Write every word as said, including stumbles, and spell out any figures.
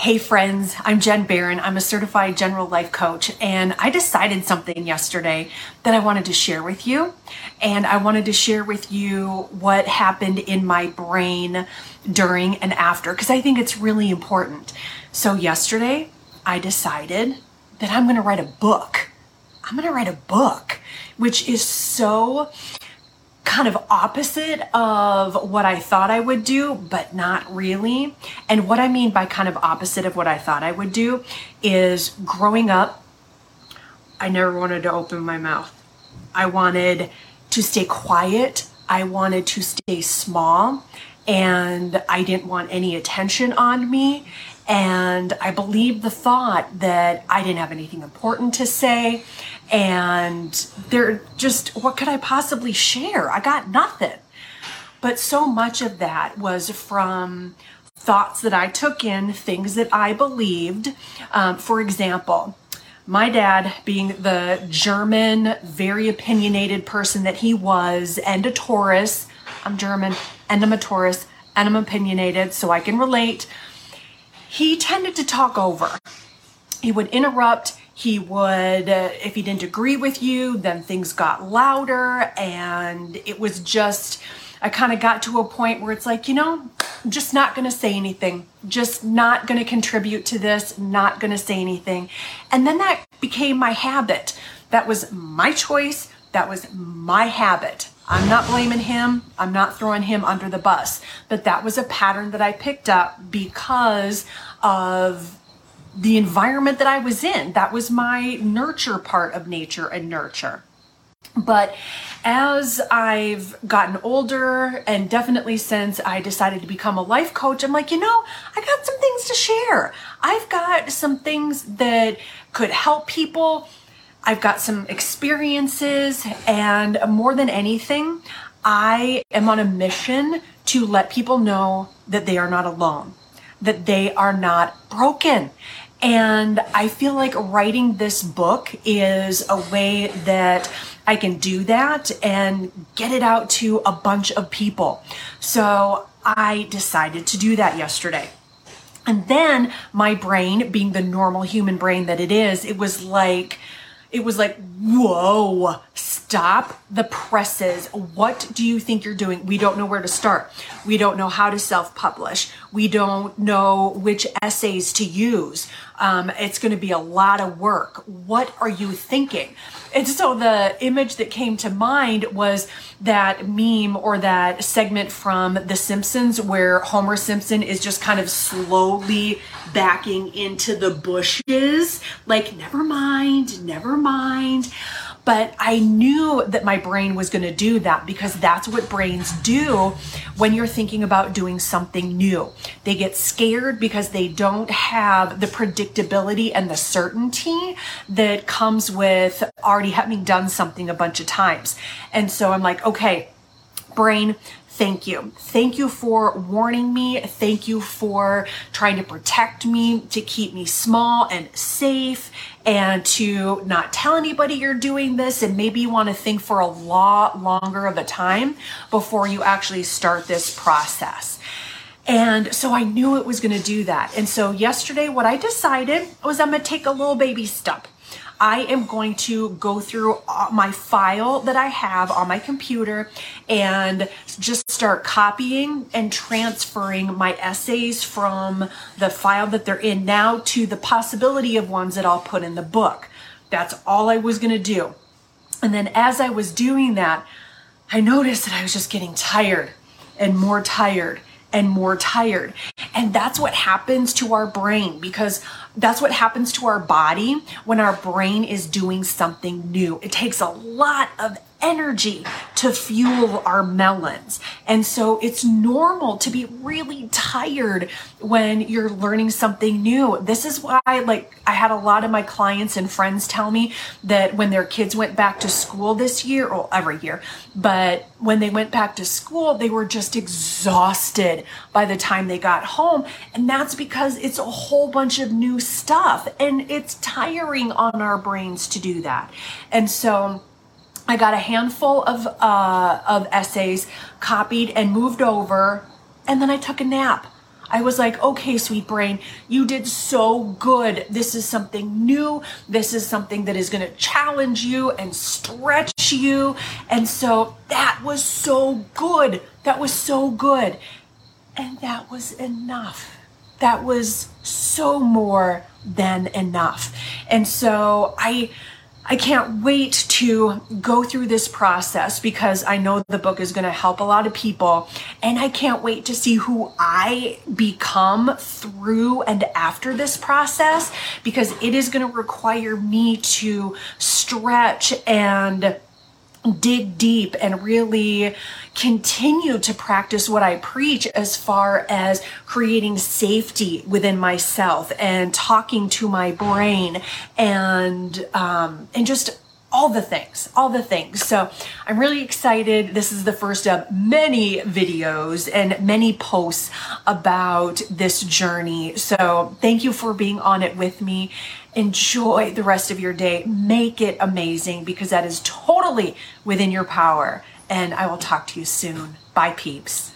Hey friends, I'm Jen Barron. I'm a certified general life coach, and I decided something yesterday that I wanted to share with you. And I wanted to share with you what happened in my brain during and after, because I think it's really important. So yesterday, I decided that I'm going to write a book. I'm going to write a book, which is so kind of opposite of what I thought I would do, but not really. And what I mean by kind of opposite of what I thought I would do is growing up, I never wanted to open my mouth. I wanted to stay quiet. I wanted to stay small, and I didn't want any attention on me. And I believed the thought that I didn't have anything important to say, and there just, what could I possibly share? I got nothing. But so much of that was from thoughts that I took in, things that I believed. Um, for example, my dad, being the German, very opinionated person that he was, and a Taurus, I'm German, and I'm a Taurus, and I'm opinionated, so I can relate. He tended to talk over. He would interrupt. He would, uh, if he didn't agree with you, then things got louder. And it was just, I kind of got to a point where it's like, you know, I'm just not going to say anything. Just not going to contribute to this. Not going to say anything. And then that became my habit. That was my choice. That was my habit. I'm not blaming him. I'm not throwing him under the bus. But that was a pattern that I picked up because of the environment that I was in. That was my nurture part of nature and nurture. But as I've gotten older, and definitely since I decided to become a life coach, I'm like, you know, I got some things to share. I've got some things that could help people. I've got some experiences, and more than anything, I am on a mission to let people know that they are not alone, that they are not broken. And I feel like writing this book is a way that I can do that and get it out to a bunch of people. So I decided to do that yesterday. And then my brain, being the normal human brain that it is, it was like, It was like, whoa, stop the presses. What do you think you're doing? We don't know where to start. We don't know how to self-publish. We don't know which essays to use. Um, it's going to be a lot of work. What are you thinking? And so the image that came to mind was that meme or that segment from The Simpsons where Homer Simpson is just kind of slowly backing into the bushes, like, never mind, never mind. But I knew that my brain was going to do that because that's what brains do when you're thinking about doing something new. They get scared because they don't have the predictability and the certainty that comes with already having done something a bunch of times. And so I'm like, okay, brain, thank you. Thank you for warning me. Thank you for trying to protect me, to keep me small and safe, and to not tell anybody you're doing this. And maybe you want to think for a lot longer of a time before you actually start this process. And so I knew it was going to do that. And so yesterday, what I decided was I'm going to take a little baby step. I am going to go through my file that I have on my computer and just start copying and transferring my essays from the file that they're in now to the possibility of ones that I'll put in the book. That's all I was going to do. And then as I was doing that, I noticed that I was just getting tired and more tired and more tired. And that's what happens to our brain, because that's what happens to our body when our brain is doing something new. It takes a lot of energy to fuel our melons. And so it's normal to be really tired when you're learning something new. This is why, like, I had a lot of my clients and friends tell me that when their kids went back to school this year, or every year, but when they went back to school, they were just exhausted by the time they got home. And that's because it's a whole bunch of new stuff, and it's tiring on our brains to do that. And so I got a handful of uh, of essays copied and moved over, and then I took a nap. I was like, okay, sweet brain, you did so good. This is something new. This is something that is going to challenge you and stretch you. And so that was so good. That was so good. And that was enough. That was so more than enough. And so I I can't wait to go through this process because I know the book is going to help a lot of people. And I can't wait to see who I become through and after this process, because it is going to require me to stretch and dig deep and really continue to practice what I preach as far as creating safety within myself and talking to my brain and um, and just all the things, all the things. So I'm really excited. This is the first of many videos and many posts about this journey. So thank you for being on it with me. Enjoy the rest of your day. Make it amazing, because that is totally within your power. And I will talk to you soon. Bye, peeps.